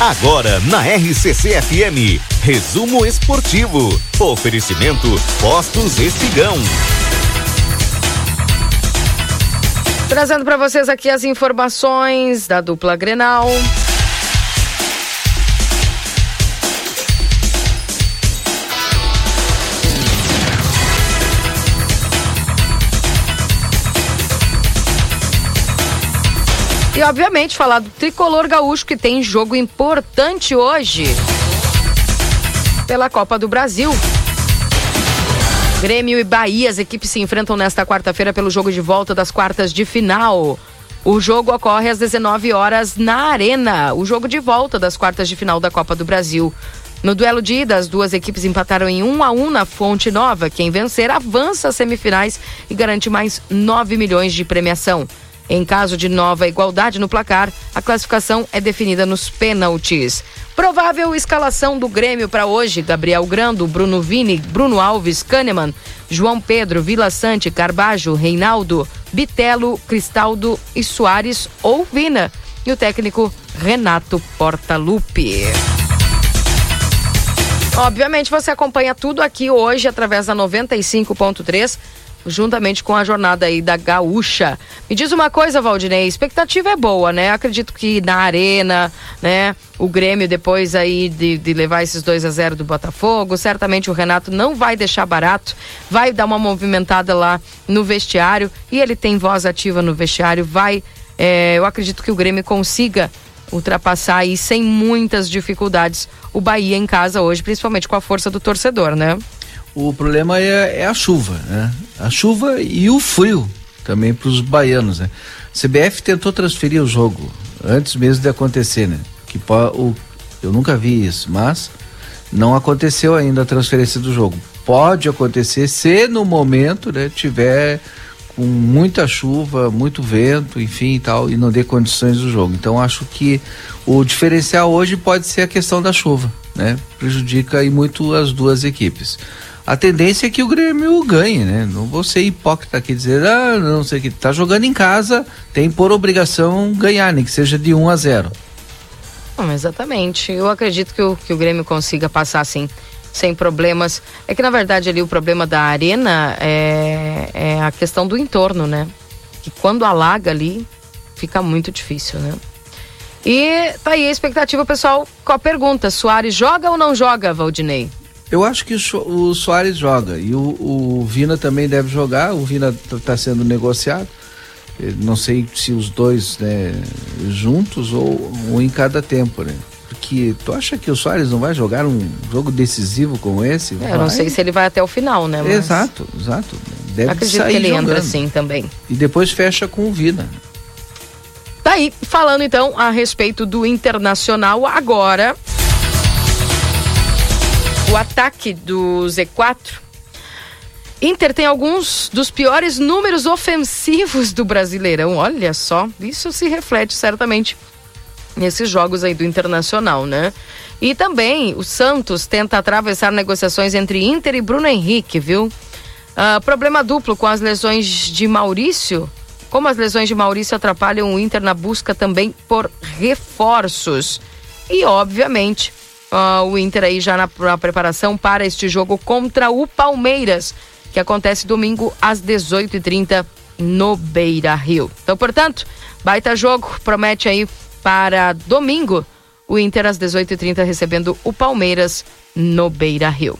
Agora na RCCFM, resumo esportivo. Oferecimento Postos Espigão. Trazendo para vocês aqui as informações da dupla Grenal. E, obviamente, falar do tricolor gaúcho, que tem jogo importante hoje pela Copa do Brasil. Grêmio e Bahia, as equipes se enfrentam nesta quarta-feira pelo jogo de volta das quartas de final. O jogo ocorre às 19 horas na Arena, o jogo de volta das quartas de final da Copa do Brasil. No duelo de ida, as duas equipes empataram em 1-1 na Fonte Nova. Quem vencer avança às semifinais e garante mais 9 milhões de premiação. Em caso de nova igualdade no placar, a classificação é definida nos pênaltis. Provável escalação do Grêmio para hoje: Gabriel Grando, Bruno Vini, Bruno Alves, Kahneman, João Pedro, Vila Sante, Carbajo, Reinaldo, Bitelo, Cristaldo e Soares ou Vina. E o técnico Renato Portaluppi. Obviamente você acompanha tudo aqui hoje através da 95.3. juntamente com a jornada aí da Gaúcha. Me diz uma coisa, Valdinei, a expectativa é boa, né? Acredito que na Arena, né, o Grêmio depois aí de levar esses 2-0 do Botafogo, certamente o Renato não vai deixar barato, vai dar uma movimentada lá no vestiário, e ele tem voz ativa no vestiário, eu acredito que o Grêmio consiga ultrapassar aí sem muitas dificuldades o Bahia em casa hoje, principalmente com a força do torcedor, né? O problema é a chuva, né? A chuva e o frio também para os baianos, né? A CBF tentou transferir o jogo antes mesmo de acontecer, né? Eu nunca vi isso, mas não aconteceu ainda a transferência do jogo. Pode acontecer se no momento, né, tiver com muita chuva, muito vento, enfim e tal, e não dê condições do jogo. Então acho que o diferencial hoje pode ser a questão da chuva, né? Prejudica aí muito as duas equipes. A tendência é que o Grêmio ganhe, né? Não vou ser hipócrita aqui e dizer, não sei o que, tá jogando em casa, tem por obrigação ganhar, nem que seja de 1-0. Não, exatamente. Eu acredito que o Grêmio consiga passar assim, sem problemas. É que na verdade ali o problema da Arena é a questão do entorno, né? Que quando alaga ali, fica muito difícil, né? E tá aí a expectativa, pessoal, com a pergunta: Soares joga ou não joga, Valdinei? Eu acho que o Soares joga e o Vina também deve jogar. O Vina está sendo negociado. Não sei se os dois, né, juntos ou um em cada tempo, né? Porque tu acha que o Soares não vai jogar um jogo decisivo como esse? Eu não sei se ele vai até o final, né? Mas... Exato. Deve acredito sair que ele jogando. Entra assim também. E depois fecha com o Vina. Tá aí, falando então a respeito do Internacional agora. O ataque do Z4. Inter tem alguns dos piores números ofensivos do Brasileirão. Olha só, isso se reflete certamente nesses jogos aí do Internacional, né? E também o Santos tenta atravessar negociações entre Inter e Bruno Henrique, viu? Problema duplo com as lesões de Maurício. Como as lesões de Maurício atrapalham o Inter na busca também por reforços. E, obviamente... o Inter aí já na preparação para este jogo contra o Palmeiras, que acontece domingo às 18h30 no Beira-Rio. Então, portanto, baita jogo, promete aí para domingo o Inter às 18h30 recebendo o Palmeiras no Beira-Rio.